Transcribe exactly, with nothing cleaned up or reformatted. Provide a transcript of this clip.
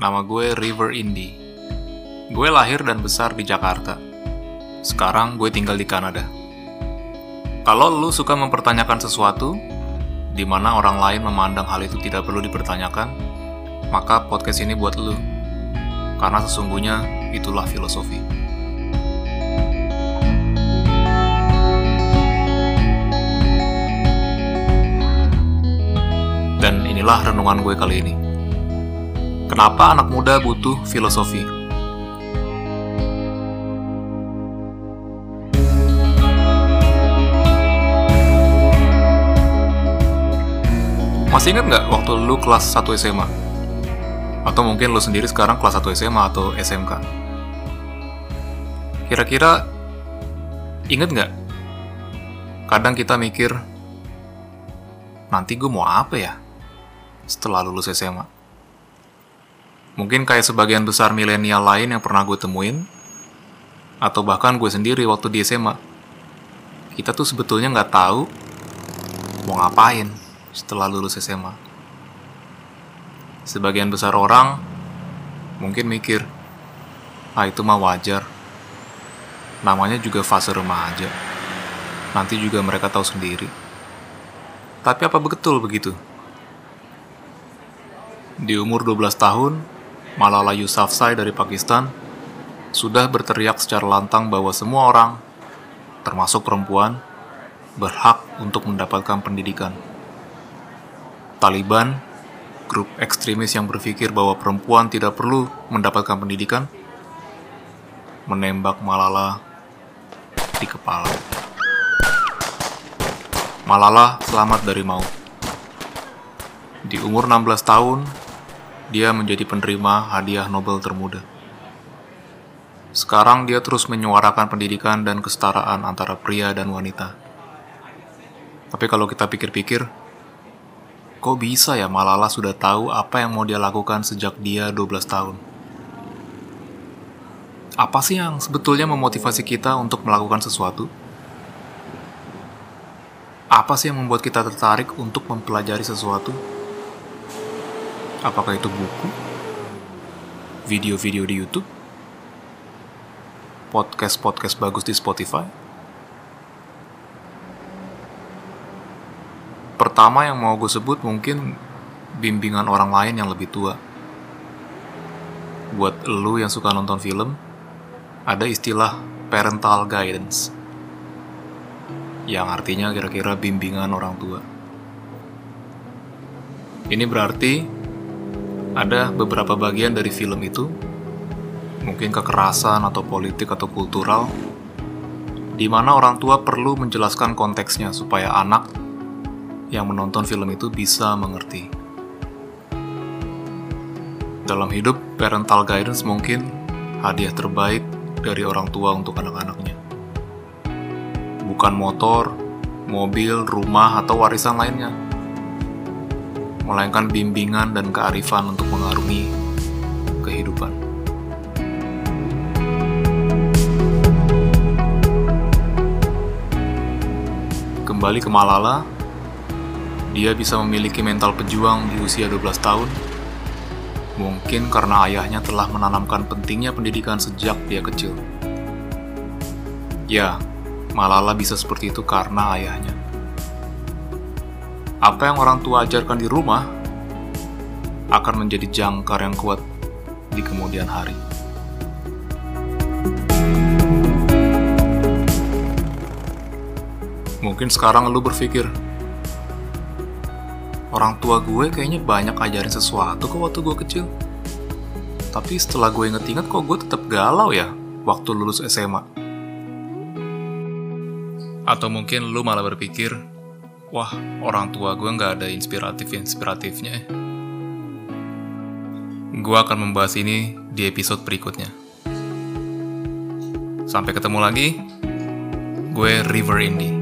Nama gue River Indi. Gue lahir dan besar di Jakarta. Sekarang gue tinggal di Kanada. Kalau lu suka mempertanyakan sesuatu, di mana orang lain memandang hal itu tidak perlu dipertanyakan, maka podcast ini buat lu. Karena sesungguhnya itulah filosofi. Dan inilah renungan gue kali ini. Kenapa anak muda butuh filosofi? Masih ingat nggak waktu lu kelas satu S M A? Atau mungkin lu sendiri sekarang kelas satu S M A atau S M K? Kira-kira inget nggak? Kadang kita mikir, nanti gue mau apa ya setelah lulus S M A? Mungkin kayak sebagian besar milenial lain yang pernah gue temuin, atau bahkan gue sendiri waktu di S M A, kita tuh sebetulnya nggak tahu mau ngapain setelah lulus S M A. Sebagian besar orang mungkin mikir, ah itu mah wajar, namanya juga fase remaja, nanti juga mereka tahu sendiri. Tapi apa betul begitu? Di umur dua belas tahun, Malala Yousafzai dari Pakistan sudah berteriak secara lantang bahwa semua orang, termasuk perempuan, berhak untuk mendapatkan pendidikan. Taliban, grup ekstremis yang berpikir bahwa perempuan tidak perlu mendapatkan pendidikan, menembak Malala di kepala. Malala selamat dari maut. Di umur enam belas tahun, dia menjadi penerima hadiah Nobel termuda. Sekarang dia terus menyuarakan pendidikan dan kesetaraan antara pria dan wanita. Tapi kalau kita pikir-pikir, kok bisa ya Malala sudah tahu apa yang mau dia lakukan sejak dia dua belas tahun? Apa sih yang sebetulnya memotivasi kita untuk melakukan sesuatu? Apa sih yang membuat kita tertarik untuk mempelajari sesuatu? Apakah itu buku, video-video di YouTube, podcast-podcast bagus di Spotify? Pertama yang mau gue sebut mungkin bimbingan orang lain yang lebih tua. Buat elu yang suka nonton film, ada istilah parental guidance, yang artinya kira-kira bimbingan orang tua. Ini berarti ada beberapa bagian dari film itu, mungkin kekerasan atau politik atau kultural, di mana orang tua perlu menjelaskan konteksnya supaya anak yang menonton film itu bisa mengerti. Dalam hidup, parental guidance mungkin hadiah terbaik dari orang tua untuk anak-anaknya. Bukan motor, mobil, rumah, atau warisan lainnya, melainkan bimbingan dan kearifan untuk mengarungi kehidupan. Kembali ke Malala, dia bisa memiliki mental pejuang di usia dua belas tahun, mungkin karena ayahnya telah menanamkan pentingnya pendidikan sejak dia kecil. Ya, Malala bisa seperti itu karena ayahnya. Apa yang orang tua ajarkan di rumah akan menjadi jangkar yang kuat di kemudian hari. Mungkin sekarang lu berpikir, orang tua gue kayaknya banyak ajarin sesuatu kok waktu gue kecil. Tapi setelah gue inget-inget kok gue tetap galau ya waktu lulus S M A. Atau mungkin lu malah berpikir, wah, orang tua gue nggak ada inspiratif-inspiratifnya. Gue akan membahas ini di episode berikutnya. Sampai ketemu lagi, gue River Indi.